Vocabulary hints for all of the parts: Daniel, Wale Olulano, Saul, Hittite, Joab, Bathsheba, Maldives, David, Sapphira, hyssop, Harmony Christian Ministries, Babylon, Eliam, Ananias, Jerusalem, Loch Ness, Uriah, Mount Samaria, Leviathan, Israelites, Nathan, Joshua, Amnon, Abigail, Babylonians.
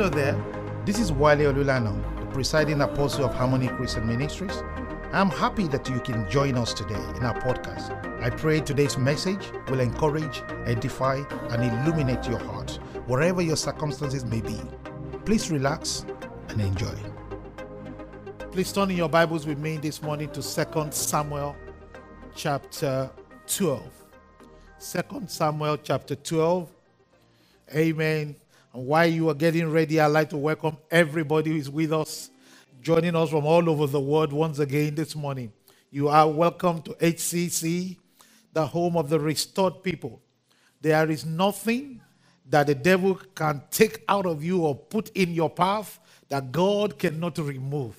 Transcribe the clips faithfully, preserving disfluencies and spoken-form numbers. Hello there, this is Wale Olulano, the presiding apostle of Harmony Christian Ministries. I'm happy that you can join us today in our podcast. I pray today's message will encourage, edify, and illuminate your heart, wherever your circumstances may be. Please relax and enjoy. Please turn in your Bibles with me this morning to Second Samuel chapter twelve. Second Samuel chapter twelve. Amen. And while you are getting ready, I'd like to welcome everybody who is with us, joining us from all over the world once again this morning. You are welcome to H C C, the home of the restored people. There is nothing that the devil can take out of you or put in your path that God cannot remove.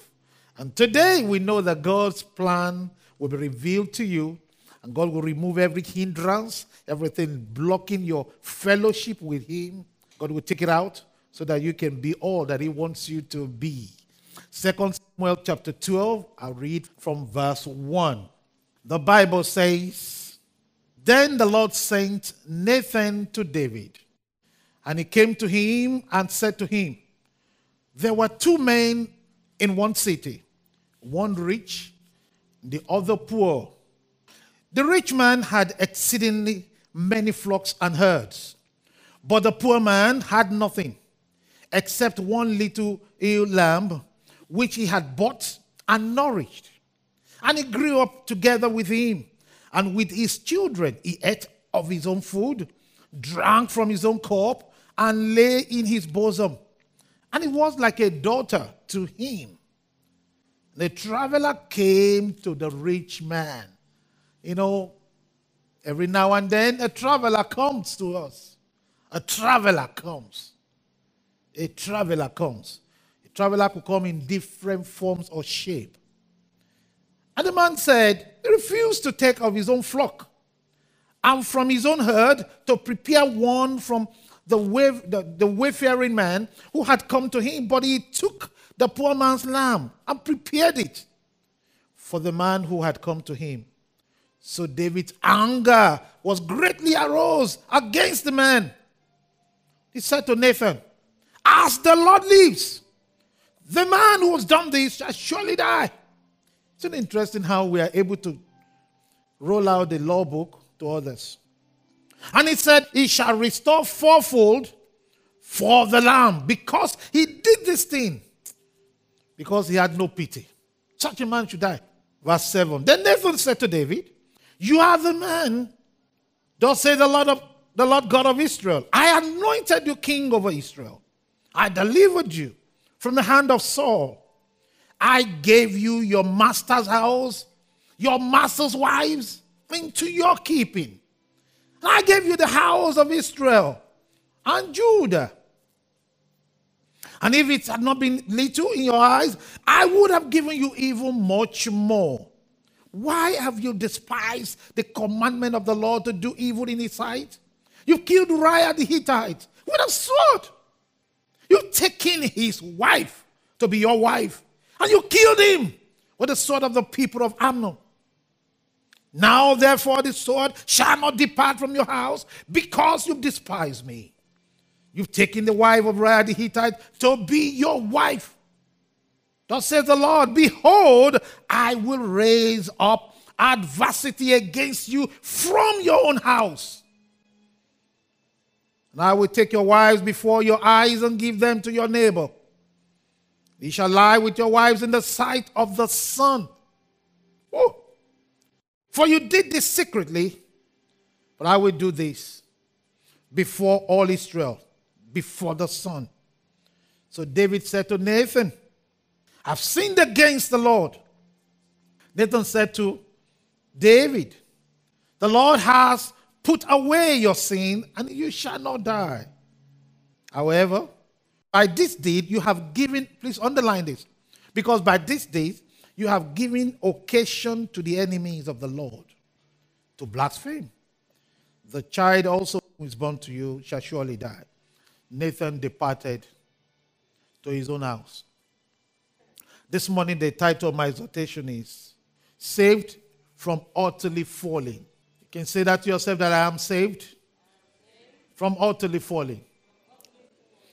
And today we know that God's plan will be revealed to you, and God will remove every hindrance, everything blocking your fellowship with Him. God will take it out so that you can be all that He wants you to be. Second Samuel chapter twelve, I'll read from verse one. The Bible says, "Then the Lord sent Nathan to David, and he came to him and said to him, 'There were two men in one city, one rich, the other poor. The rich man had exceedingly many flocks and herds, but the poor man had nothing except one little ewe lamb, which he had bought and nourished. And he grew up together with him, and with his children. He ate of his own food, drank from his own cup, and lay in his bosom. And he was like a daughter to him. The traveler came to the rich man.'" You know, every now and then a traveler comes to us. A traveler comes. A traveler comes. A traveler could come in different forms or shape. And the man said, he refused to take of his own flock and from his own herd to prepare one from the, wayf- the, the wayfaring man who had come to him. But he took the poor man's lamb and prepared it for the man who had come to him. So David's anger was greatly aroused against the man. He said to Nathan, "As the Lord lives, the man who has done this shall surely die." It's interesting how we are able to roll out the law book to others. And he said, "He shall restore fourfold for the lamb, because he did this thing, because he had no pity. Such a man should die." Verse seven. Then Nathan said to David, "You are the man. Thus says the Lord of the Lord God of Israel, I anointed you king over Israel. I delivered you from the hand of Saul. I gave you your master's house, your master's wives, into your keeping. And I gave you the house of Israel and Judah. And if it had not been little in your eyes, I would have given you even much more. Why have you despised the commandment of the Lord to do evil in His sight? You've killed Uriah the Hittite with a sword. You've taken his wife to be your wife, and you killed him with the sword of the people of Amnon. Now, therefore, the sword shall not depart from your house, because you've despised me. You've taken the wife of Uriah the Hittite to be your wife. Thus says the Lord, behold, I will raise up adversity against you from your own house. And I will take your wives before your eyes and give them to your neighbor. He shall lie with your wives in the sight of the sun. Oh, for you did this secretly, but I will do this before all Israel, before the sun." So David said to Nathan, "I've sinned against the Lord." Nathan said to David, "The Lord has put away your sin, and you shall not die. However, by this deed you have given," please underline this, "because by this deed you have given occasion to the enemies of the Lord to blaspheme. The child also who is born to you shall surely die." Nathan departed to his own house. This morning the title of my exhortation is "Saved from Utterly Falling." Can say that to yourself, that I am saved from utterly falling.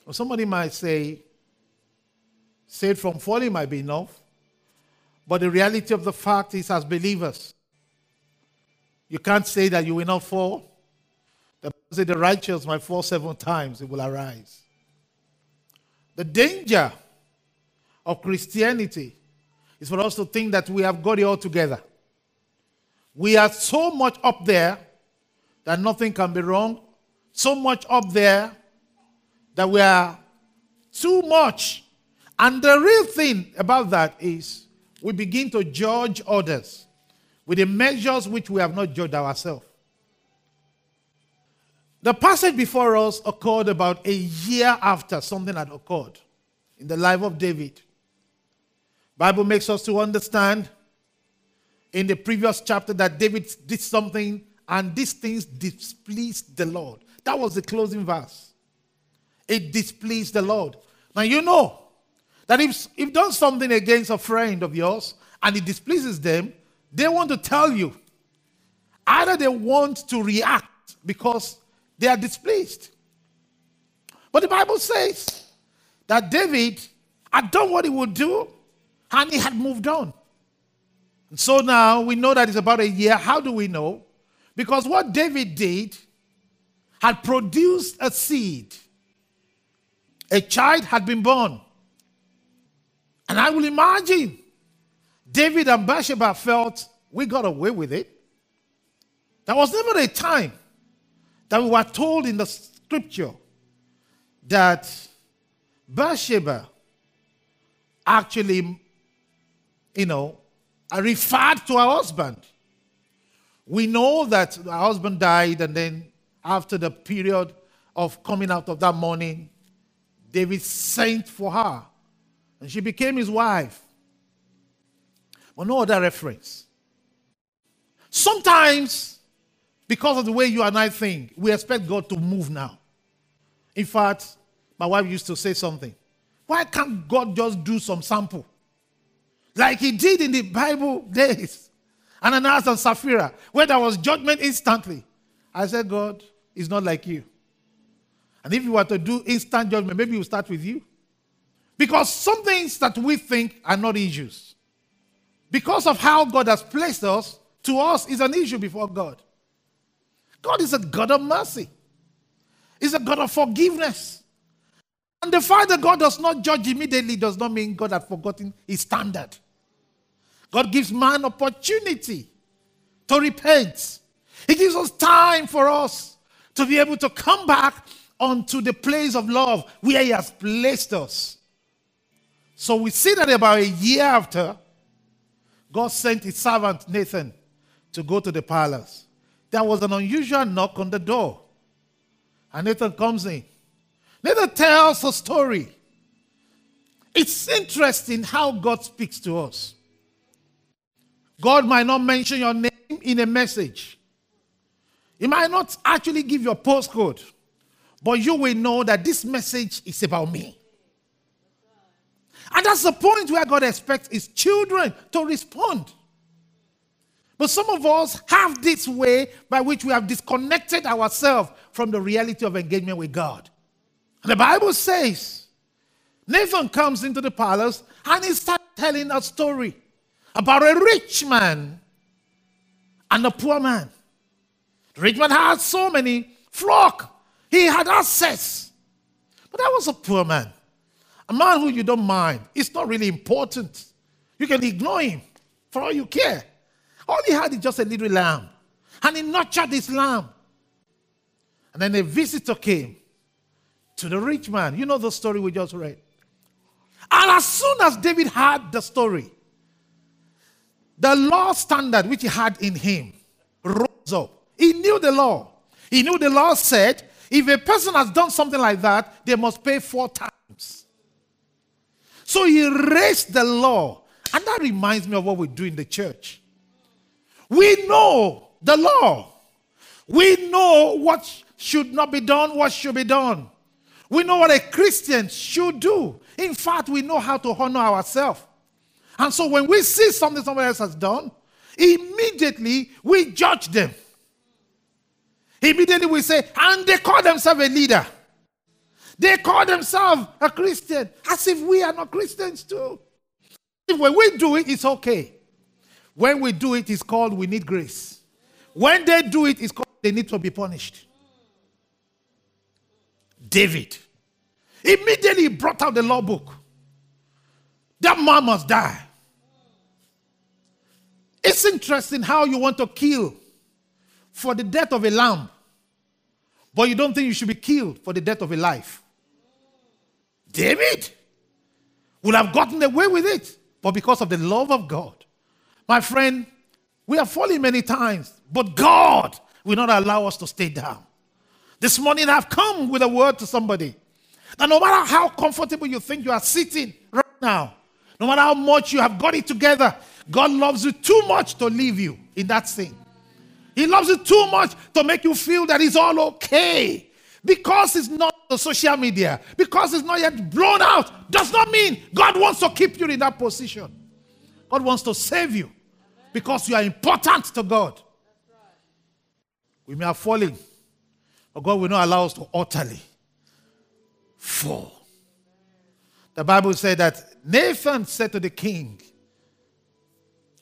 Or somebody might say, saved from falling might be enough. But the reality of the fact is, as believers, you can't say that you will not fall. The righteous might fall seven times, it will arise. The danger of Christianity is for us to think that we have got it all together. We are so much up there that nothing can be wrong. So much up there that we are too much. And the real thing about that is we begin to judge others with the measures which we have not judged ourselves. The passage before us occurred about a year after something had occurred in the life of David. Bible makes us to understand in the previous chapter that David did something and these things displeased the Lord. That was the closing verse. It displeased the Lord. Now you know that if you've done something against a friend of yours and it displeases them, they want to tell you. Either they want to react because they are displeased. But the Bible says that David had done what he would do and he had moved on. And so now we know that it's about a year. How do we know? Because what David did had produced a seed. A child had been born. And I will imagine David and Bathsheba felt we got away with it. There was never a time that we were told in the scripture that Bathsheba actually, you know, referred to her husband. We know that her husband died, and then after the period of coming out of that mourning, David sent for her, and she became his wife. But no other reference. Sometimes, because of the way you and I think, we expect God to move now. In fact, my wife used to say something. Why can't God just do some sample? Like he did in the Bible days. Ananias and Sapphira, where there was judgment instantly. I said, God, it's not like you. And if you were to do instant judgment, maybe we'll start with you. Because some things that we think are not issues, because of how God has placed us, to us is an issue before God. God is a God of mercy. He's a God of forgiveness. And the fact that God does not judge immediately does not mean God had forgotten his standard. God gives man opportunity to repent. He gives us time for us to be able to come back onto the place of love where he has placed us. So we see that about a year after, God sent his servant Nathan to go to the palace. There was an unusual knock on the door. And Nathan comes in. Nathan tells a story. It's interesting how God speaks to us. God might not mention your name in a message. He might not actually give your postcode. But you will know that this message is about me. And that's the point where God expects his children to respond. But some of us have this way by which we have disconnected ourselves from the reality of engagement with God. And the Bible says, Nathan comes into the palace and he starts telling a story about a rich man and a poor man. The rich man had so many flock. He had access. But that was a poor man. A man who you don't mind. It's not really important. You can ignore him for all you care. All he had is just a little lamb. And he nurtured this lamb. And then a visitor came to the rich man. You know the story we just read. And as soon as David heard the story, the law standard which he had in him rose up. He knew the law. He knew the law said, if a person has done something like that, they must pay four times. So he raised the law. And that reminds me of what we do in the church. We know the law. We know what should not be done, what should be done. We know what a Christian should do. In fact, we know how to honor ourselves. And so when we see something someone else has done, immediately we judge them. Immediately we say, and they call themselves a leader. They call themselves a Christian, as if we are not Christians too. If when we do it, it's okay. When we do it, it's called we need grace. When they do it, it's called they need to be punished. David, immediately he brought out the law book. That man must die. It's interesting how you want to kill for the death of a lamb, but you don't think you should be killed for the death of a life. David would have gotten away with it, but because of the love of God. My friend, we have fallen many times, but God will not allow us to stay down. This morning I've come with a word to somebody. And no matter how comfortable you think you are sitting right now, no matter how much you have got it together, God loves you too much to leave you in that sin. He loves you too much to make you feel that it's all okay. Because it's not on social media, because it's not yet blown out, does not mean God wants to keep you in that position. God wants to save you because you are important to God. We may have fallen, but God will not allow us to utterly fall. The Bible says that Nathan said to the king,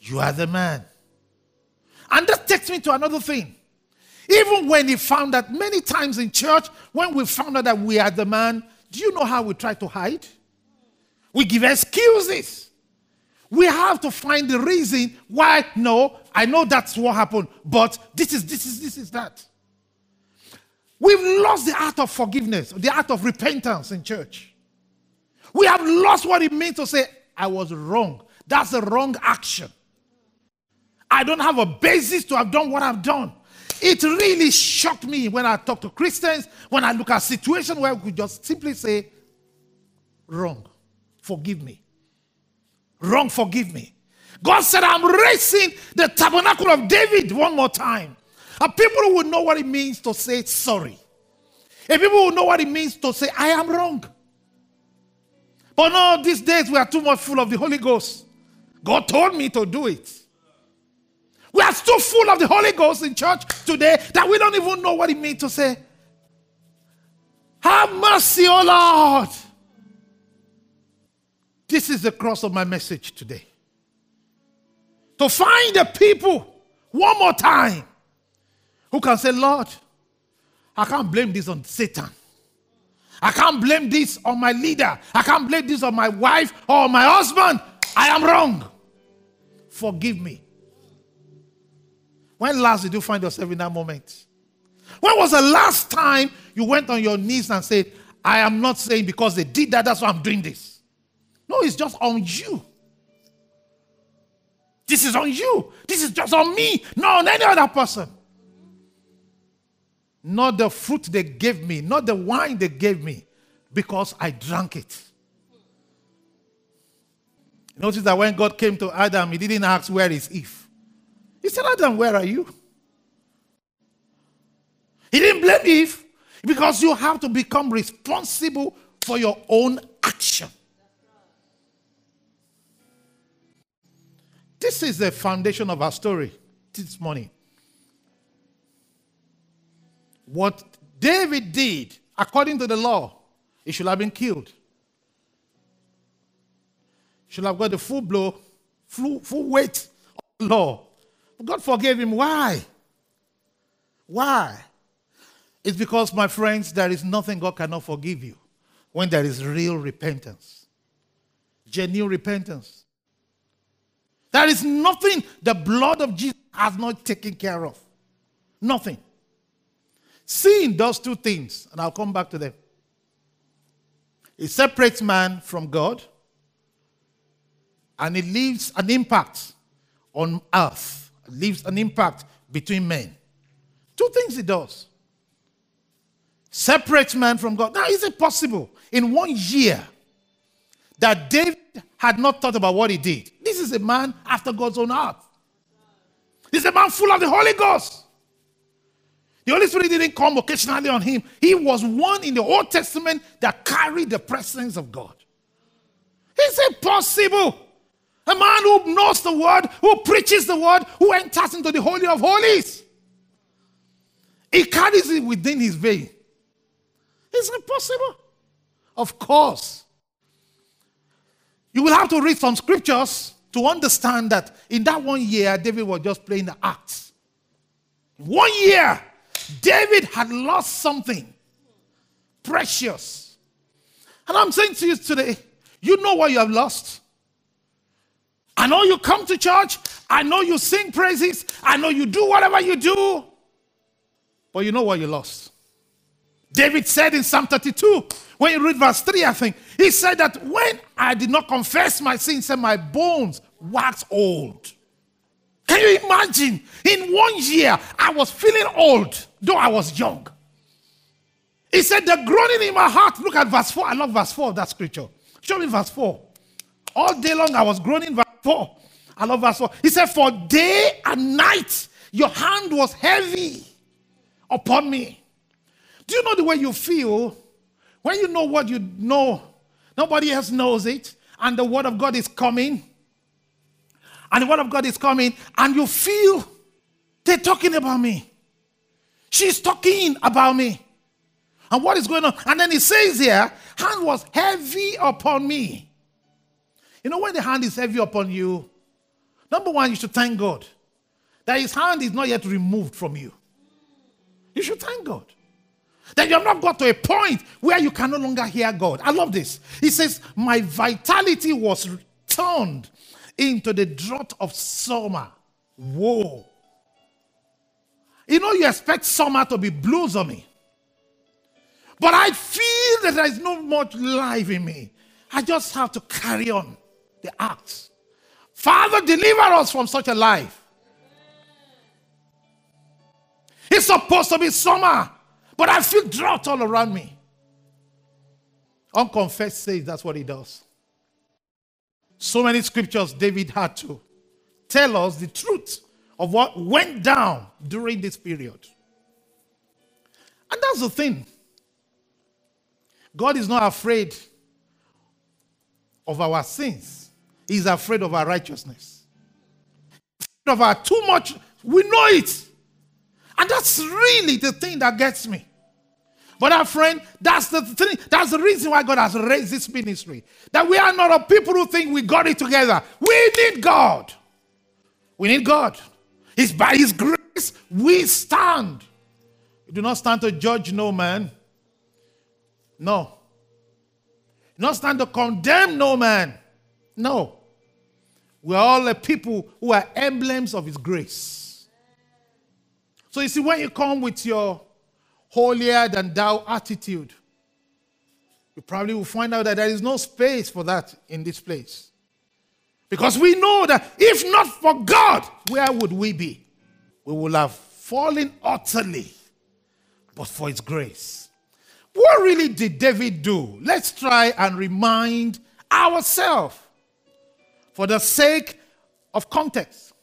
"You are the man." And that takes me to another thing. Even when he found that many times in church, when we found out that we are the man, do you know how we try to hide? We give excuses. We have to find the reason why, no, I know that's what happened, but this is, this is, this is that. We've lost the art of forgiveness, the art of repentance in church. We have lost what it means to say, I was wrong. That's the wrong action. I don't have a basis to have done what I've done. It really shocked me when I talk to Christians, when I look at situations where we just simply say, wrong, forgive me. Wrong, forgive me. God said, I'm raising the tabernacle of David one more time. A people who will know what it means to say sorry. A people who know what it means to say, I am wrong. But no, these days we are too much full of the Holy Ghost. God told me to do it. We are too full of the Holy Ghost in church today that we don't even know what it means to say, have mercy, O Lord. This is the cross of my message today. To find the people one more time who can say, Lord, I can't blame this on Satan. I can't blame this on my leader. I can't blame this on my wife or my husband. I am wrong. Forgive me. When last did you find yourself in that moment? When was the last time you went on your knees and said, I am not saying because they did that, that's why I'm doing this? No, it's just on you. This is on you. This is just on me, not on any other person. Not the fruit they gave me, not the wine they gave me, because I drank it. Notice that when God came to Adam, he didn't ask, where is Eve? He said, Adam, where are you? He didn't blame Eve, because you have to become responsible for your own action. This is the foundation of our story this morning. What David did, according to the law, he should have been killed. Should have got the full blow, full, full weight of the law. But God forgave him. Why? Why? It's because, my friends, there is nothing God cannot forgive you when there is real repentance. Genuine repentance. There is nothing the blood of Jesus has not taken care of. Nothing. Sin does two things, and I'll come back to them. It separates man from God, and it leaves an impact on earth. It leaves an impact between men. Two things it does. Separates man from God. Now, is it possible in one year that David had not thought about what he did? This is a man after God's own heart. He's a man full of the Holy Ghost. The Holy Spirit didn't come occasionally on him. He was one in the Old Testament that carried the presence of God. It's impossible. A man who knows the word, who preaches the word, who enters into the Holy of Holies. He carries it within his vein. It's impossible. Of course. You will have to read some scriptures to understand that in that one year, David was just playing the act. One year, David had lost something precious. And I'm saying to you today, you know what you have lost. I know you come to church. I know you sing praises. I know you do whatever you do. But you know what you lost. David said in Psalm thirty-two, when you read verse three, I think, he said that when I did not confess my sins, and my bones waxed old. Can you imagine? In one year, I was feeling old, though I was young. He said, the groaning in my heart. Look at verse four. I love verse four of that scripture. Show me verse four. All day long, I was groaning. Verse four. I love verse four. He said, for day and night, your hand was heavy upon me. Do you know the way you feel when you know what you know? Nobody else knows it, and the word of God is coming. And the word of God is coming, and you feel they're talking about me. She's talking about me. And what is going on? And then it says here, hand was heavy upon me. You know, when the hand is heavy upon you, number one, you should thank God that his hand is not yet removed from you. You should thank God that you have not got to a point where you can no longer hear God. I love this. He says, my vitality was turned into the drought of summer. Whoa. You know, you expect summer to be blossomy. But I feel that there is no much life in me. I just have to carry on the acts. Father, deliver us from such a life. It's supposed to be summer. But I feel drought all around me. Unconfessed says that's what he does. So many scriptures David had to tell us the truth of what went down during this period. And that's the thing. God is not afraid of our sins. He's afraid of our righteousness. Afraid of our too much, we know it. And that's really the thing that gets me. But our friend, that's the thing, that's the reason why God has raised this ministry. That we are not a people who think we got it together. We need God. We need God. It's by his grace we stand. We do not stand to judge no man. No. Do not stand to condemn no man. No. We are all a people who are emblems of his grace. So you see, when you come with your holier-than-thou attitude, you probably will find out that there is no space for that in this place. Because we know that if not for God, where would we be? We will have fallen utterly, but for his grace. What really did David do? Let's try and remind ourselves for the sake of context.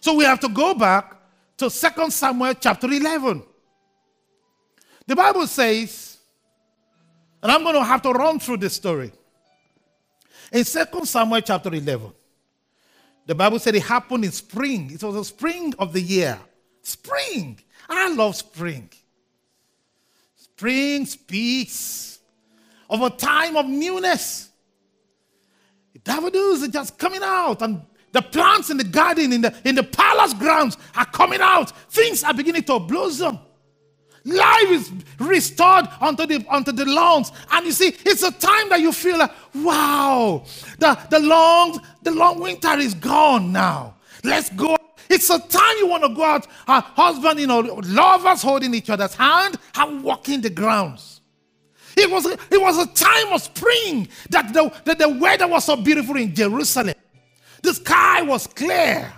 So we have to go back to Second Samuel chapter eleven. The Bible says, and I'm going to have to run through this story. In Second Samuel chapter eleven, the Bible said it happened in spring. It was the spring of the year. Spring. I love spring. Spring speaks of a time of newness. The daffodils are just coming out, and the plants in the garden, in the, in the palace grounds are coming out. Things are beginning to blossom. Life is restored onto the, onto the lawns. And you see, it's a time that you feel like, wow, the, the, long, the long winter is gone now. Let's go. It's a time you want to go out. Her husband, you know, lovers holding each other's hand and walking the grounds. It was, it was a time of spring that the, that the weather was so beautiful in Jerusalem. The sky was clear.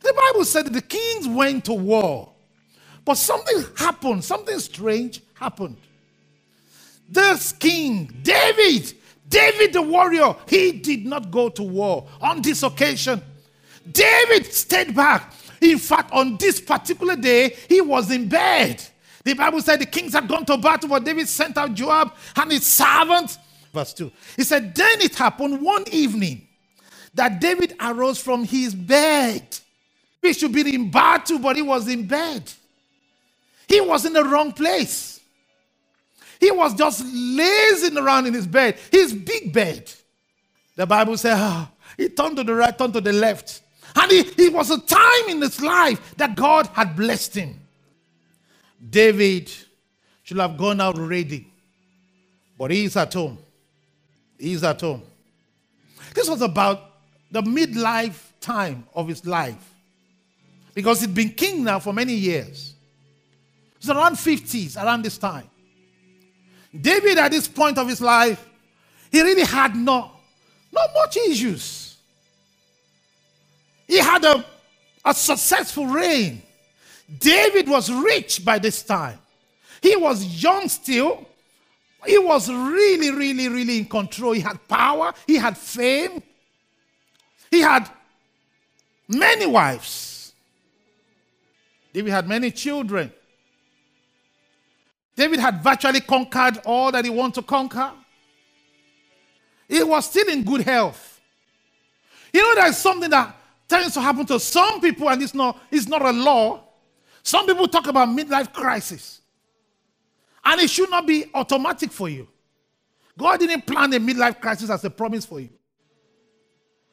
The Bible said that the kings went to war. But something happened. Something strange happened. This king, David, David the warrior, he did not go to war on this occasion. David stayed back. In fact, on this particular day, he was in bed. The Bible said the kings had gone to battle, but David sent out Joab and his servants. Verse two. He said, then it happened one evening that David arose from his bed. He should be in battle, but he was in bed. He was in the wrong place. He was just lazing around in his bed, his big bed. The Bible says, oh, he turned to the right, turned to the left. And it was a time in his life that God had blessed him. David should have gone out already, but he is at home. He is at home. This was about the midlife time of his life, because he'd been king now for many years. It's around fifties, around this time. David, at this point of his life, he really had no, not much issues. He had a, a successful reign. David was rich by this time. He was young still. He was really, really, really in control. He had power. He had fame. He had many wives. David had many children. David had virtually conquered all that he wanted to conquer. He was still in good health. You know, there's something that tends to happen to some people, and it's not, it's not a law. Some people talk about midlife crisis. And it should not be automatic for you. God didn't plan a midlife crisis as a promise for you.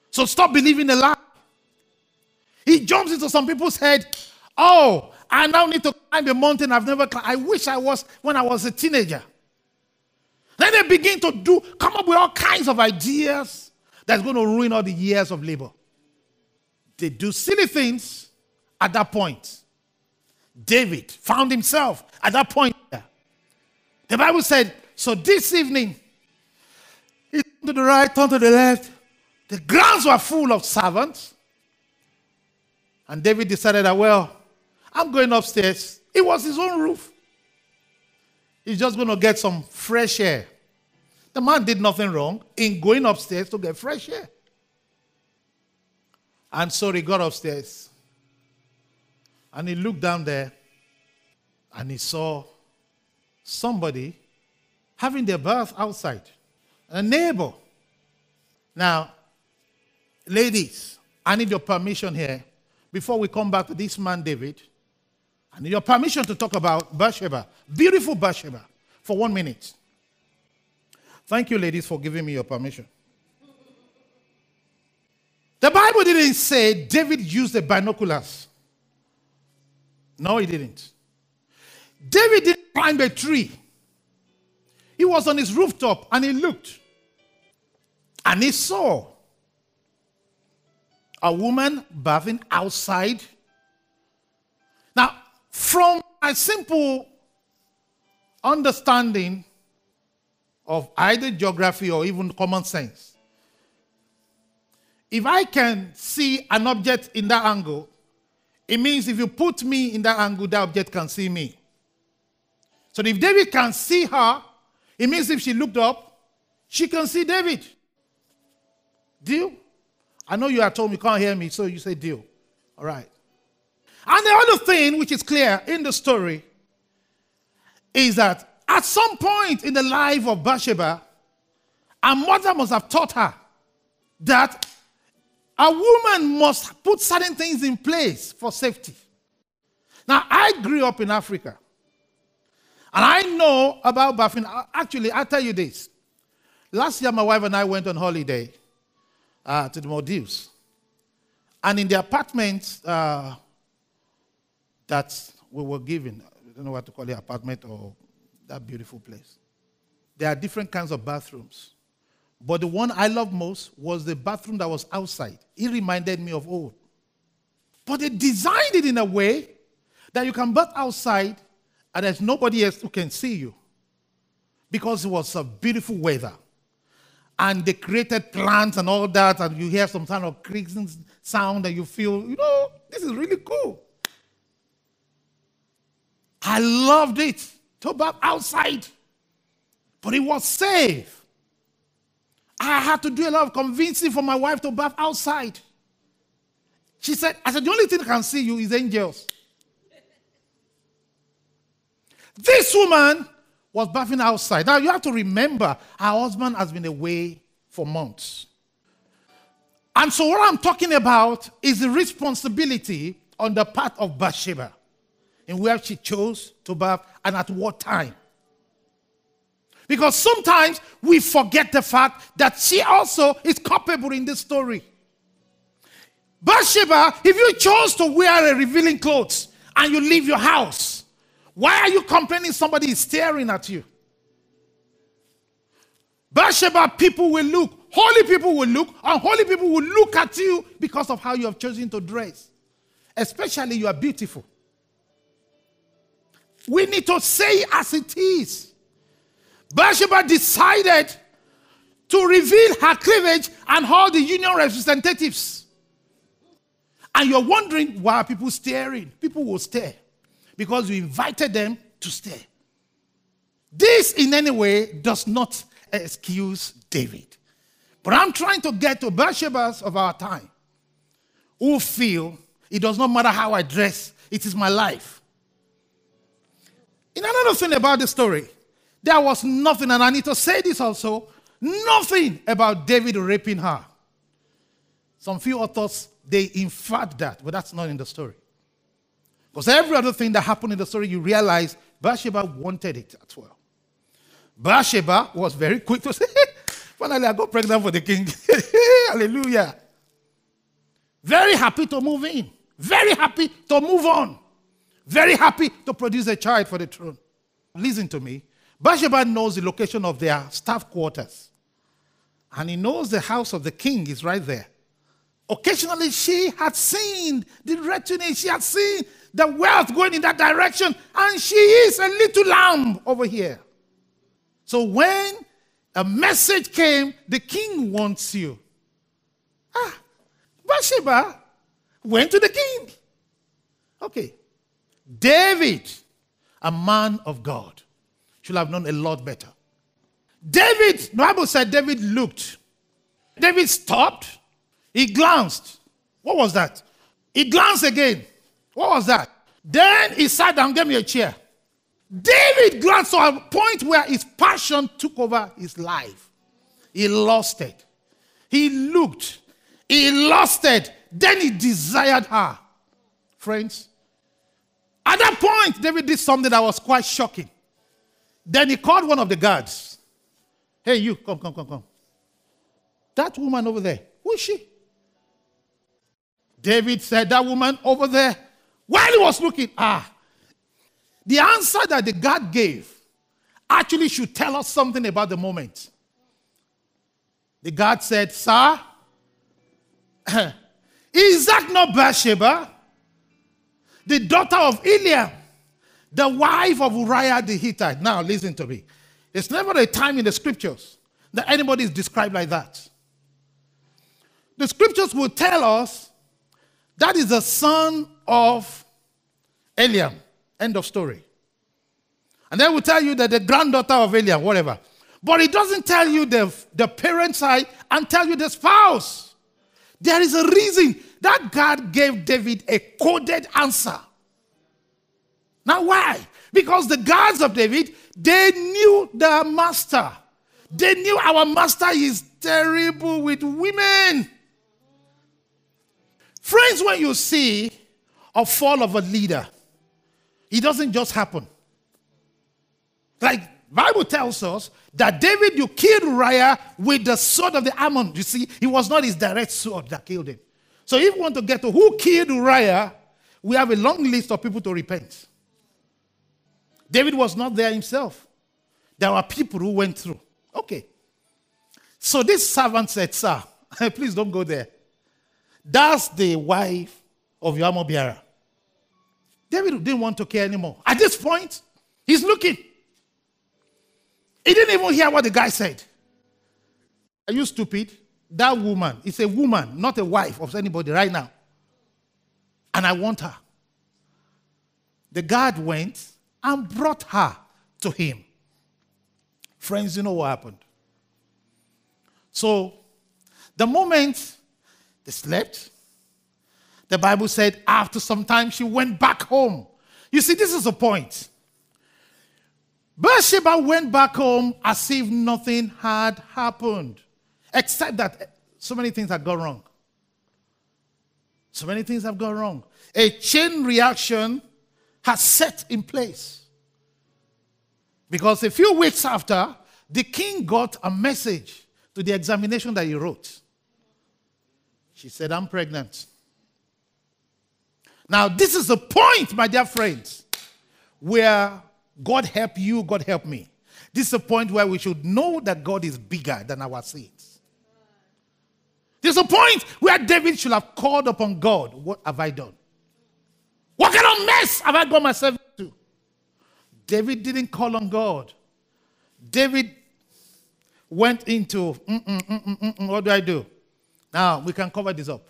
So stop believing the lie. He jumps into some people's head. Oh, I now need to climb a mountain I've never climbed. I wish I was when I was a teenager. Then they begin to do, come up with all kinds of ideas that's going to ruin all the years of labor. They do silly things at that point. David found himself at that point. The Bible said, so this evening, he turned to the right, turned to the left. The grounds were full of servants. And David decided that, well, I'm going upstairs. It was his own roof. He's just going to get some fresh air. The man did nothing wrong in going upstairs to get fresh air. And so he got upstairs. And he looked down there. And he saw somebody having their bath outside. A neighbor. Now, ladies, I need your permission here. Before we come back to this man, David, I need your permission to talk about Bathsheba. Beautiful Bathsheba. For one minute. Thank you, ladies, for giving me your permission. The Bible didn't say David used the binoculars. No, he didn't. David didn't climb a tree. He was on his rooftop and he looked. And he saw a woman bathing outside. Now, from a simple understanding of either geography or even common sense, if I can see an object in that angle, it means if you put me in that angle, that object can see me. So if David can see her, it means if she looked up, she can see David. Deal? I know you are told you can't hear me, so you say deal. All right. And the other thing which is clear in the story is that at some point in the life of Bathsheba, her mother must have taught her that a woman must put certain things in place for safety. Now, I grew up in Africa, and I know about bathing. Actually, I'll tell you this. Last year, my wife and I went on holiday. Uh, to the Maldives. And in the apartment uh, that we were given, I don't know what to call it, apartment or that beautiful place, there are different kinds of bathrooms. But the one I loved most was the bathroom that was outside. It reminded me of old. But they designed it in a way that you can bath outside and there's nobody else who can see you, because it was a beautiful weather. And they created plants and all that, and you hear some kind of creaking sound, and you feel, you know, this is really cool. I loved it. To bath outside. But it was safe. I had to do a lot of convincing for my wife to bath outside. She said, I said, the only thing that can see you is angels. This woman was bathing outside. Now, you have to remember, her husband has been away for months. And so what I'm talking about is the responsibility on the part of Bathsheba, in where she chose to bath and at what time. Because sometimes we forget the fact that she also is culpable in this story. Bathsheba, if you chose to wear a revealing clothes and you leave your house, why are you complaining somebody is staring at you? Bathsheba, people will look. Holy people will look. Unholy people will look at you because of how you have chosen to dress. Especially you are beautiful. We need to say it as it is. Bathsheba decided to reveal her cleavage and all the union representatives. And you're wondering, why are people staring? People will stare because you invited them to stare. This in any way does not excuse David. But I'm trying to get to Bathsheba's of our time who feel it does not matter how I dress, it is my life. In another thing about the story, there was nothing, and I need to say this also, nothing about David raping her. Some few authors, they inferred that, but that's not in the story. Because every other thing that happened in the story, you realize Bathsheba wanted it as well. Bathsheba was very quick to say, finally I got pregnant for the king. Hallelujah. Very happy to move in. Very happy to move on. Very happy to produce a child for the throne. Listen to me. Bathsheba knows the location of their staff quarters. And he knows the house of the king is right there. Occasionally, she had seen the retinue. She had seen the wealth going in that direction. And she is a little lamb over here. So when a message came, the king wants you. Ah, Bathsheba went to the king. Okay. David, a man of God, should have known a lot better. David, the Bible said David looked. David stopped. He glanced. What was that? He glanced again. What was that? Then he sat down, gave me a chair. David glanced to a point where his passion took over his life. He lost it. He looked. He lost it. Then he desired her. Friends, at that point, David did something that was quite shocking. Then he called one of the guards. Hey, you, come, come, come, come. That woman over there, who is she? David said, that woman over there, while he was looking, ah, the answer that the guard gave actually should tell us something about the moment. The guard said, sir, is that not Bathsheba, the daughter of Eliam, the wife of Uriah the Hittite? Now, listen to me. There's never a time in the scriptures that anybody is described like that. The scriptures will tell us that is the son of Eliam. End of story. And then we'll tell you that the granddaughter of Eliam, whatever. But it doesn't tell you the, the parent side and tell you the spouse. There is a reason that God gave David a coded answer. Now why? Because the guards of David, they knew their master. They knew our master is terrible with women. Friends, when you see a fall of a leader, it doesn't just happen. Like the Bible tells us that David, you killed Uriah with the sword of the Ammon. You see, it was not his direct sword that killed him. So if you want to get to who killed Uriah, we have a long list of people to repent. David was not there himself. There were people who went through. Okay. So this servant said, sir, please don't go there. That's the wife of your armor bearer. David didn't want to care anymore. At this point, he's looking. He didn't even hear what the guy said. Are you stupid? That woman is a woman, not a wife of anybody right now. And I want her. The guard went and brought her to him. Friends, you know what happened. So, the moment they slept, the Bible said after some time she went back home. You see, this is the point. Bathsheba went back home as if nothing had happened. Except that so many things had gone wrong. So many things have gone wrong. A chain reaction has set in place. Because a few weeks after, The king got a message to the examination that he wrote. She said, I'm pregnant. Now, this is the point, my dear friends, where God help you, God help me. This is the point where we should know that God is bigger than our sins. This is a point where David should have called upon God. What have I done? What kind of mess have I got myself into? David didn't call on God. David went into, mm, mm, mm, mm, mm, what do I do? Now, we can cover this up.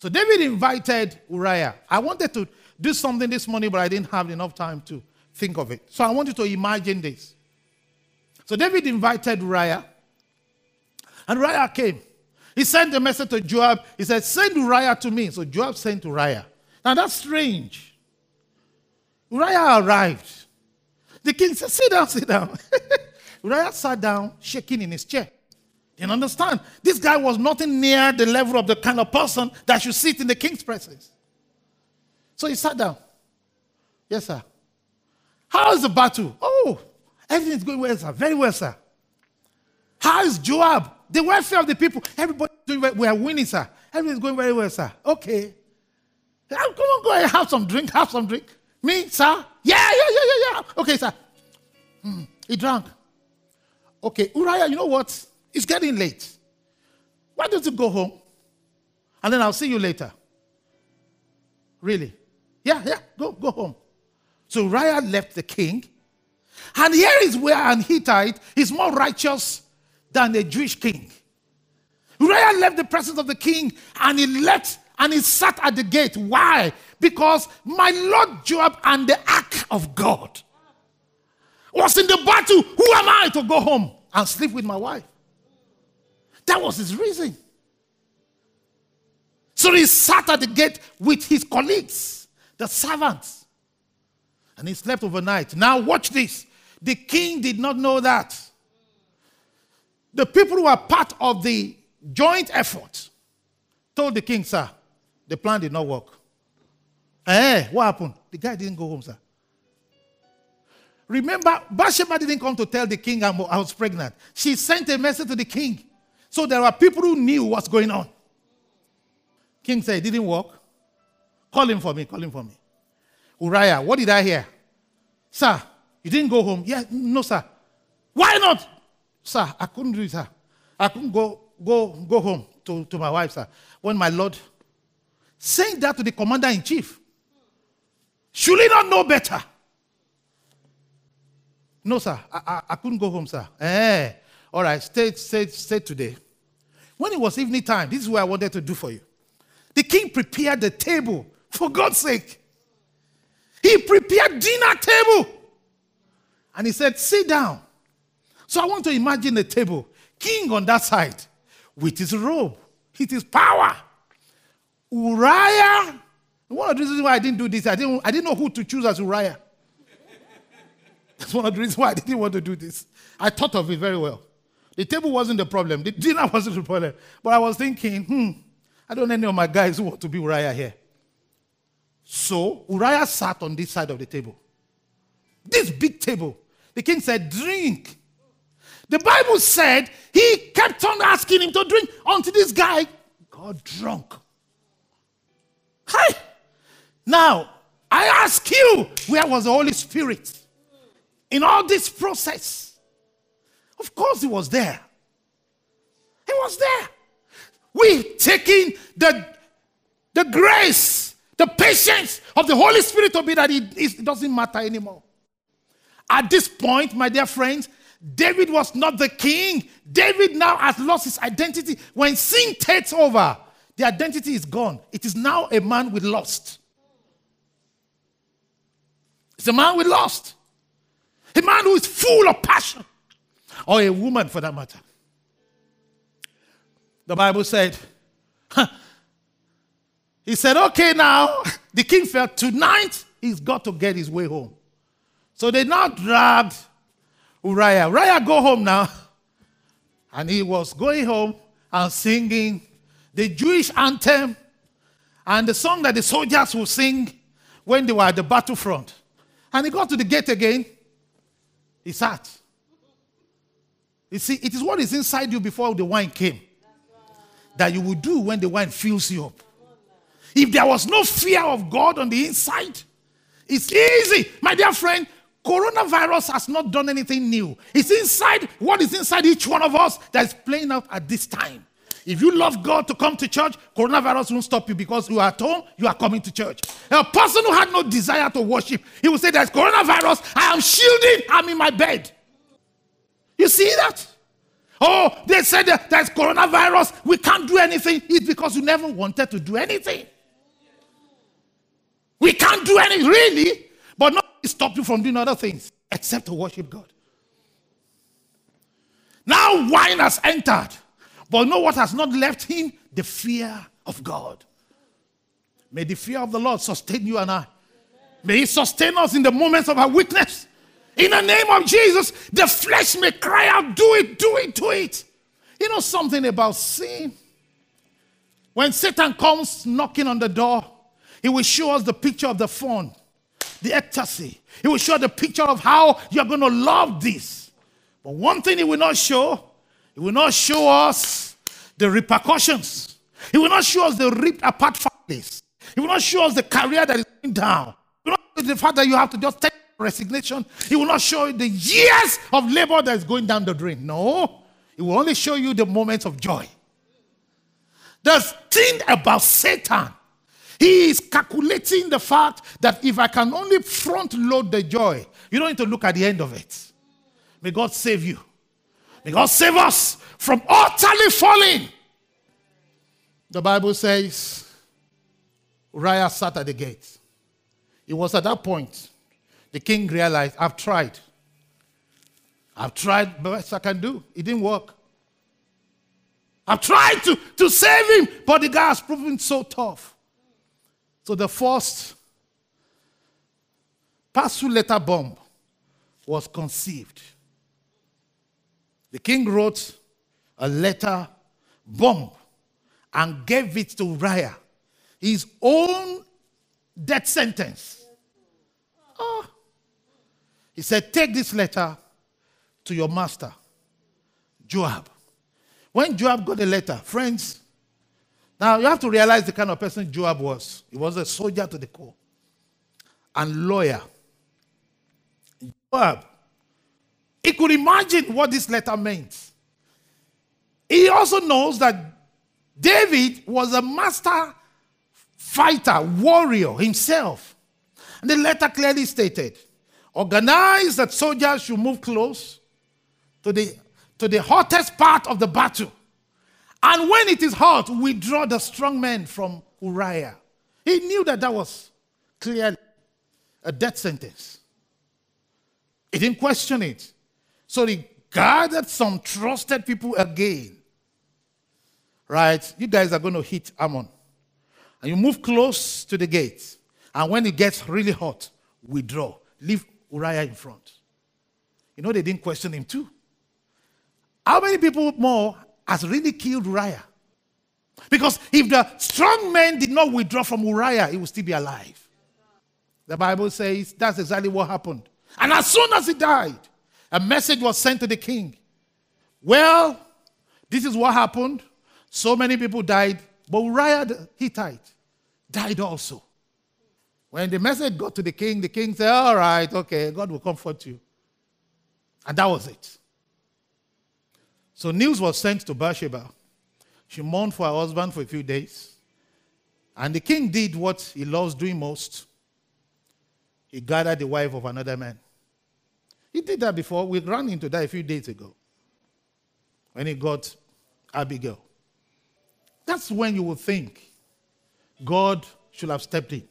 So David invited Uriah. I wanted to do something this morning, but I didn't have enough time to think of it. So I want you to imagine this. So David invited Uriah, and Uriah came. He sent a message to Joab. He said, send Uriah to me. So Joab sent Uriah. Now that's strange. Uriah arrived. The king said, sit down, sit down. Uriah sat down, shaking in his chair. You understand? This guy was nothing near the level of the kind of person that should sit in the king's presence. So he sat down. Yes, sir. How is the battle? Oh, everything's going well, sir. Very well, sir. How is Joab? The welfare of the people. Everybody doing well. We are winning, sir. Everything's going very well, sir. Okay. Come on, go ahead. Have some drink. Have some drink. Me, sir? Yeah, yeah, yeah, yeah, yeah. Okay, sir. Mm, he drank. Okay, Uriah, you know what? It's getting late. Why don't you go home? And then I'll see you later. Really? Yeah, yeah, go, go home. So Uriah left the king. And here is where an Hittite is more righteous than a Jewish king. Uriah left the presence of the king, and he left, and he sat at the gate. Why? Because my Lord Joab and the ark of God was in the battle. Who am I to go home and sleep with my wife? That was his reason. So he sat at the gate with his colleagues, the servants, and he slept overnight. Now watch this. The king did not know that. The people who were part of the joint effort told the king, sir, the plan did not work. Eh, what happened? The guy didn't go home, sir. Remember, Bathsheba didn't come to tell the king I was pregnant. She sent a message to the king. So there were people who knew what's going on. King said, it didn't work. Call him for me, call him for me. Uriah, what did I hear? Sir, you didn't go home? Yeah, no, sir. Why not? Sir, I couldn't do it, sir. I couldn't go, go, go home to, to my wife, sir. When my Lord, saying that to the commander-in-chief, should he not know better? No, sir, I, I, I couldn't go home, sir. Eh, all right, stay, stay, stay today. When it was evening time, this is what I wanted to do for you. The king prepared the table, for God's sake. He prepared dinner table. And he said, sit down. So I want to imagine the table. King on that side, with his robe, with his power. Uriah. One of the reasons why I didn't do this, I didn't, I didn't know who to choose as Uriah. That's one of the reasons why I didn't want to do this. I thought of it very well. The table wasn't the problem. The dinner wasn't the problem. But I was thinking, hmm, I don't know any of my guys who want to be Uriah here. So Uriah sat on this side of the table. This big table. The king said, drink. The Bible said he kept on asking him to drink until this guy got drunk. Hi. Now, I ask you, where was the Holy Spirit in all this process? Of course he was there. He was there. We've taken the, the grace, the patience of the Holy Spirit to be that it, it doesn't matter anymore. At this point, my dear friends, David was not the king. David now has lost his identity. When sin takes over, the identity is gone. It is now a man with lust. It's a man with lust. A man who is full of passion. Or a woman, for that matter. The Bible said, huh, he said, okay, now, the king felt, tonight, he's got to get his way home. So they now dragged Uriah. Uriah, go home now. And he was going home and singing the Jewish anthem and the song that the soldiers would sing when they were at the battlefront. And he got to the gate again. He sat. You see, it is what is inside you before the wine came that you will do when the wine fills you up. If there was no fear of God on the inside, it's easy. My dear friend, coronavirus has not done anything new. It's inside, what is inside each one of us that is playing out at this time. If you love God to come to church, coronavirus won't stop you because you are at home, you are coming to church. A person who had no desire to worship, he will say, there's coronavirus, I am shielded, I'm in my bed. You see that? Oh, they said that there's coronavirus, we can't do anything. It's because you never wanted to do anything. We can't do anything, really, but not stop you from doing other things except to worship God. Now wine has entered. But know what has not left him? The fear of God. May the fear of the Lord sustain you and I. May he sustain us in the moments of our weakness. In the name of Jesus, the flesh may cry out, do it, do it, do it. You know something about sin? When Satan comes knocking on the door, he will show us the picture of the fun, the ecstasy. He will show the picture of how you're going to love this. But one thing he will not show, He will not show us the repercussions. He will not show us the ripped apart families. He will not show us the career that is going down. He will not show us the fact that you have to just take resignation. He will not show you the years of labor that is going down the drain. No. He will only show you the moments of joy. The thing about Satan, he is calculating the fact that if I can only front load the joy, you don't need to look at the end of it. May God save you. May God save us from utterly falling. The Bible says, Uriah sat at the gate. It was at that point the king realized, I've tried. I've tried the best I can do. It didn't work. I've tried to, to save him, but the guy has proven so tough. So the first pass-through-letter bomb was conceived. The king wrote a letter bomb and gave it to Uriah, his own death sentence. Oh. He said, take this letter to your master, Joab. When Joab got the letter, friends, now you have to realize the kind of person Joab was. He was a soldier to the core and lawyer. Joab. He could imagine what this letter meant. He also knows that David was a master fighter, warrior himself. And the letter clearly stated, organize that soldiers should move close to the, to the hottest part of the battle. And when it is hot, withdraw the strong men from Uriah. He knew that that was clearly a death sentence. He didn't question it. So he gathered some trusted people again. Right? You guys are going to hit Amnon. And you move close to the gate. And when it gets really hot, withdraw. Leave Uriah in front. You know, they didn't question him too. How many people more has really killed Uriah? Because if the strong men did not withdraw from Uriah, he would still be alive. The Bible says that's exactly what happened. And as soon as he died, a message was sent to the king. Well, this is what happened. So many people died, but Uriah the Hittite died also. When the message got to the king, the king said, all right, okay, God will comfort you. And that was it. So news was sent to Bathsheba. She mourned for her husband for a few days. And the king did what he loves doing most. He gathered the wife of another man. He did that before. We ran into that a few days ago when he got Abigail. That's when you will think God should have stepped in.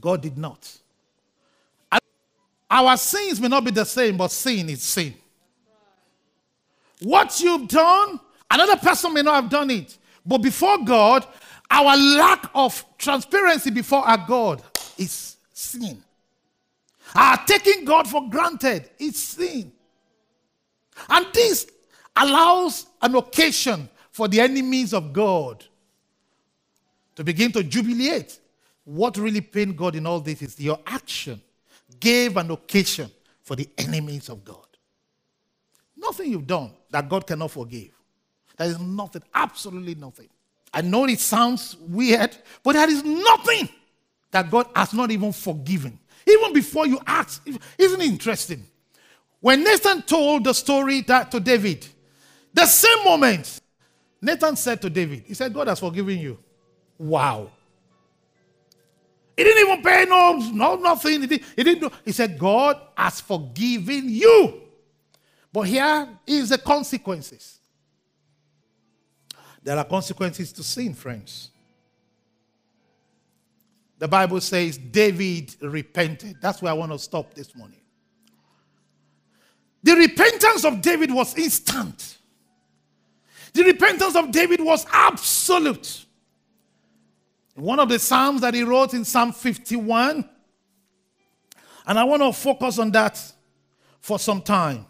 God did not. Our sins may not be the same, but sin is sin. What you've done, another person may not have done it. But before God, our lack of transparency before our God is sin. Are taking God for granted is sin. And this allows an occasion for the enemies of God to begin to jubilate. What really pained God in all this is your action gave an occasion for the enemies of God. nothing you've done that God cannot forgive. There is nothing, absolutely nothing. I know it sounds weird, but there is nothing that God has not even forgiven. Even before you ask, isn't it interesting? When Nathan told the story that, to David, the same moment, Nathan said to David, he said, God has forgiven you. Wow. He didn't even pay no, no nothing. He didn't, he didn't do, he said, God has forgiven you. But here is the consequences. There are consequences to sin, friends. The Bible says David repented. That's where I want to stop this morning. The repentance of David was instant. The repentance of David was absolute. In one of the Psalms that he wrote in Psalm fifty-one, and I want to focus on that for some time.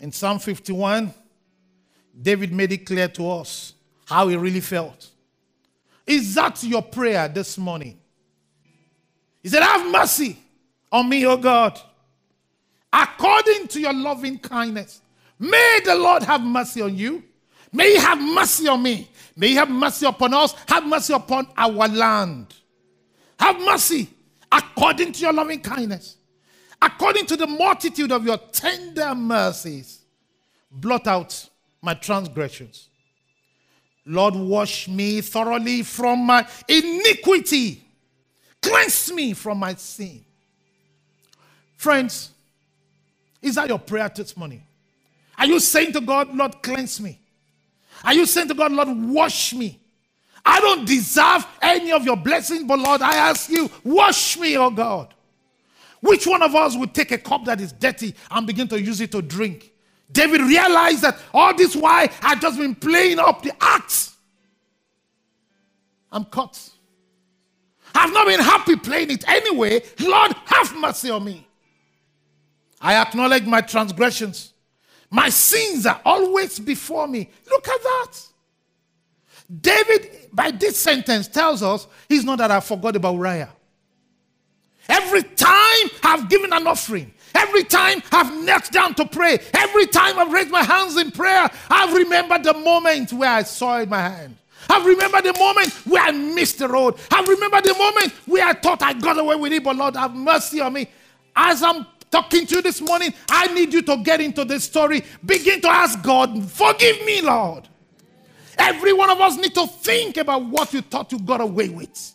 In Psalm fifty-one, David made it clear to us how he really felt. Is that your prayer this morning? He said, have mercy on me, O God, according to your loving kindness. May the Lord have mercy on you. May he have mercy on me. May he have mercy upon us. Have mercy upon our land. Have mercy according to your loving kindness. According to the multitude of your tender mercies. Blot out my transgressions. Lord, wash me thoroughly from my iniquity. Cleanse me from my sin. Friends, is that your prayer this morning? Are you saying to God, Lord, cleanse me? Are you saying to God, Lord, wash me? I don't deserve any of your blessings, but Lord, I ask you, wash me, oh God. Which one of us would take a cup that is dirty and begin to use it to drink? David realized that all this while I've just been playing up the act. I'm caught. I've not been happy playing it anyway. Lord, have mercy on me. I acknowledge my transgressions. My sins are always before me. Look at that. David, by this sentence, tells us it's not that I forgot about Uriah. Every time I've given an offering, every time I've knelt down to pray, every time I've raised my hands in prayer, I've remembered the moment where I soiled my hand. I've remembered the moment where I missed the road. I've remembered the moment where I thought I got away with it, but Lord, have mercy on me. As I'm talking to you this morning, I need you to get into this story. Begin to ask God, forgive me, Lord. Every one of us need to think about what you thought you got away with.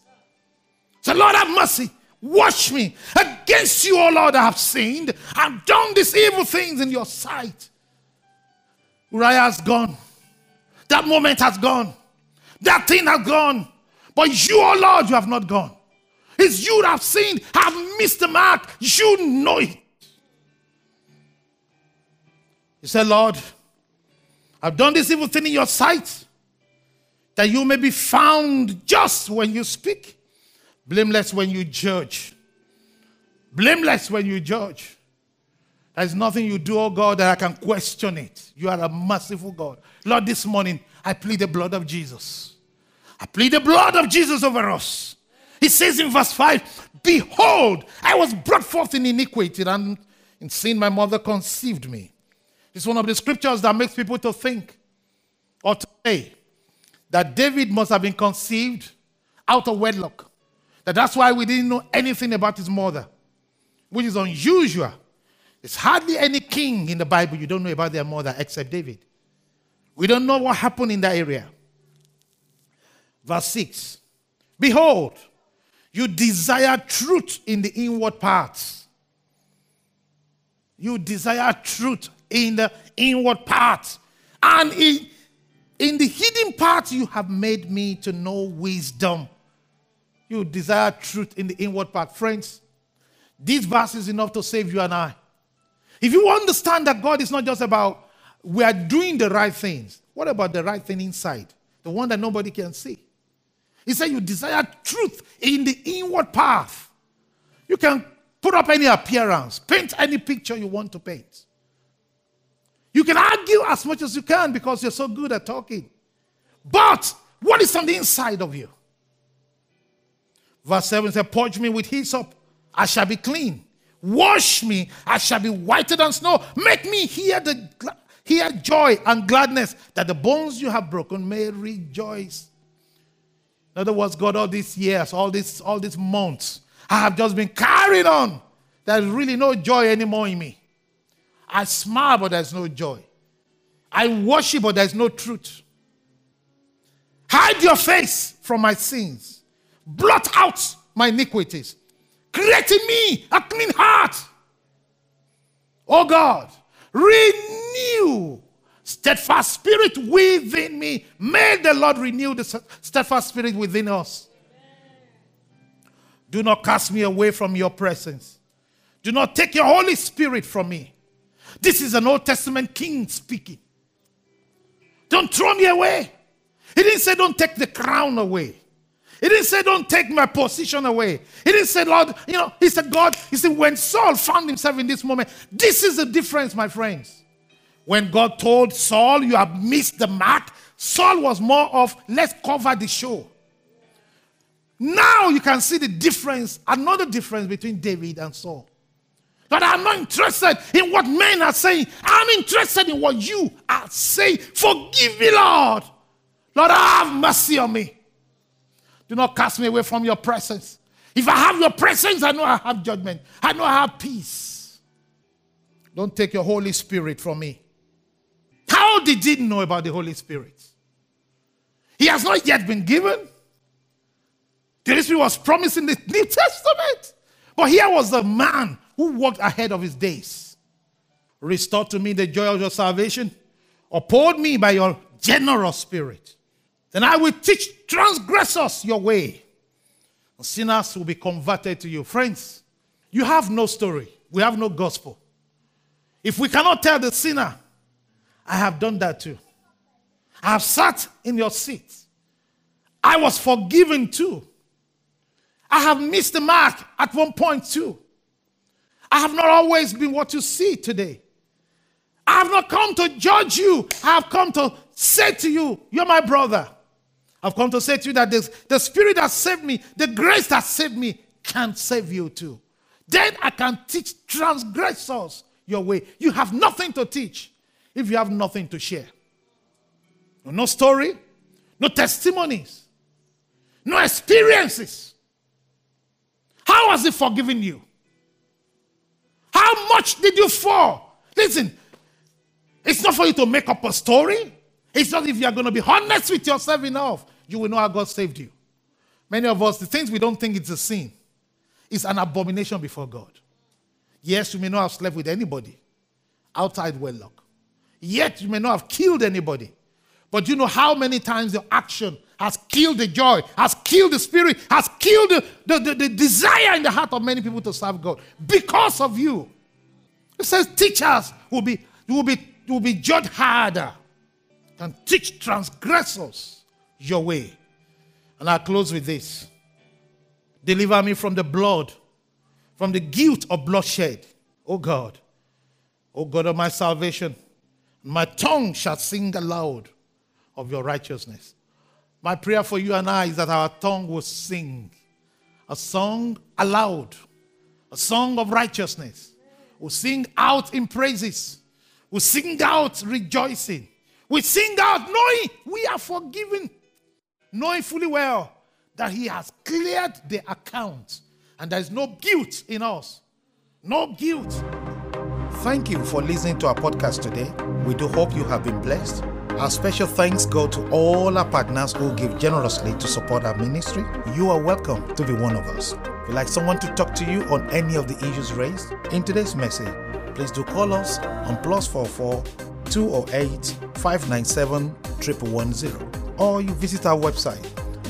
So Lord, have mercy. Wash me. Against you, O Lord, I have sinned. I've done these evil things in your sight. Uriah has gone. That moment has gone. That thing has gone. But you, O Lord, you have not gone. It's you that have sinned. I've missed the mark. You know it. He said, Lord, I've done this evil thing in your sight, that you may be found just when you speak. Blameless when you judge. Blameless when you judge. There's nothing you do, oh God, that I can question it. You are a merciful God. Lord, this morning, I plead the blood of Jesus. I plead the blood of Jesus over us. He says in verse five, behold, I was brought forth in iniquity, and in sin my mother conceived me. It's one of the scriptures that makes people to think or to say that David must have been conceived out of wedlock. That's why we didn't know anything about his mother, which is unusual. It's hardly any king in the Bible you don't know about their mother except David. We don't know what happened in that area. Verse six. Behold, you desire truth in the inward parts. You desire truth in the inward parts. And in, in the hidden parts you have made me to know wisdom. You desire truth in the inward part. Friends, this verse is enough to save you and I. If you understand that God is not just about we are doing the right things. What about the right thing inside? The one that nobody can see. He said you desire truth in the inward path. You can put up any appearance. Paint any picture you want to paint. You can argue as much as you can because you're so good at talking. But what is on the inside of you? Verse seven says, purge me with hyssop, I shall be clean. Wash me, I shall be whiter than snow. Make me hear the hear joy and gladness, that the bones you have broken may rejoice. In other words, God, all these years, all these all these months, I have just been carrying on. There's really no joy anymore in me. I smile, but there's no joy. I worship, but there's no truth. Hide your face from my sins. Blot out my iniquities. Create in me a clean heart, oh God. Renew steadfast spirit within me. May the Lord renew the steadfast spirit within us. Amen. Do not cast me away from your presence. Do not take your Holy Spirit from me. This is an Old Testament king speaking. Don't throw me away. He didn't say don't take the crown away. He didn't say don't take my position away. He didn't say, Lord, you know, he said, God, he said, when Saul found himself in this moment, this is the difference, my friends. When God told Saul, you have missed the mark, Saul was more of, let's cover the show. Now you can see the difference, another difference between David and Saul. But I'm not interested in what men are saying. I'm interested in what you are saying. Forgive me, Lord. Lord, have mercy on me. Do not cast me away from your presence. If I have your presence, I know I have judgment. I know I have peace. Don't take your Holy Spirit from me. How did he know about the Holy Spirit? He has not yet been given. The Holy Spirit was promised in the New Testament. But here was the man who walked ahead of his days. Restore to me the joy of your salvation. Uphold me by your generous spirit. Then I will teach transgressors your way. Sinners will be converted to you. Friends, you have no story. We have no gospel. If we cannot tell the sinner, I have done that too. I have sat in your seat. I was forgiven too. I have missed the mark at one point too. I have not always been what you see today. I have not come to judge you. I have come to say to you, you're my brother. I've come to say to you that this, the Spirit that saved me, the grace that saved me, can save you too. Then I can teach transgressors your way. You have nothing to teach if you have nothing to share. No story, no testimonies, no experiences. How has He forgiven you? How much did you fall? Listen, it's not for you to make up a story. It's not if you are going to be honest with yourself enough, you will know how God saved you. Many of us, the things we don't think it's a sin, it's an abomination before God. Yes, you may not have slept with anybody outside wedlock. Yet, you may not have killed anybody. But you know how many times your action has killed the joy, has killed the spirit, has killed the, the, the, the desire in the heart of many people to serve God because of you. It says teachers will be, will be, will be judged harder. And teach transgressors your way. And I'll close with this. Deliver me from the blood, from the guilt of bloodshed. O God, O God of my salvation, my tongue shall sing aloud of your righteousness. My prayer for you and I is that our tongue will sing a song aloud, a song of righteousness. We'll sing out in praises. We'll sing out rejoicing. We sing out knowing we are forgiven, knowing fully well that He has cleared the account and there is no guilt in us. No guilt. Thank you for listening to our podcast today. We do hope you have been blessed. Our special thanks go to all our partners who give generously to support our ministry. You are welcome to be one of us. If you'd like someone to talk to you on any of the issues raised in today's message, please do call us on plus four four two oh eight five nine seven one one one zero, or you visit our website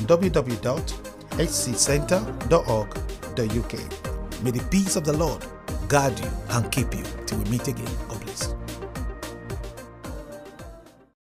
w w w dot h c center dot org dot u k. May the peace of the Lord guard you and keep you till we meet again. God bless.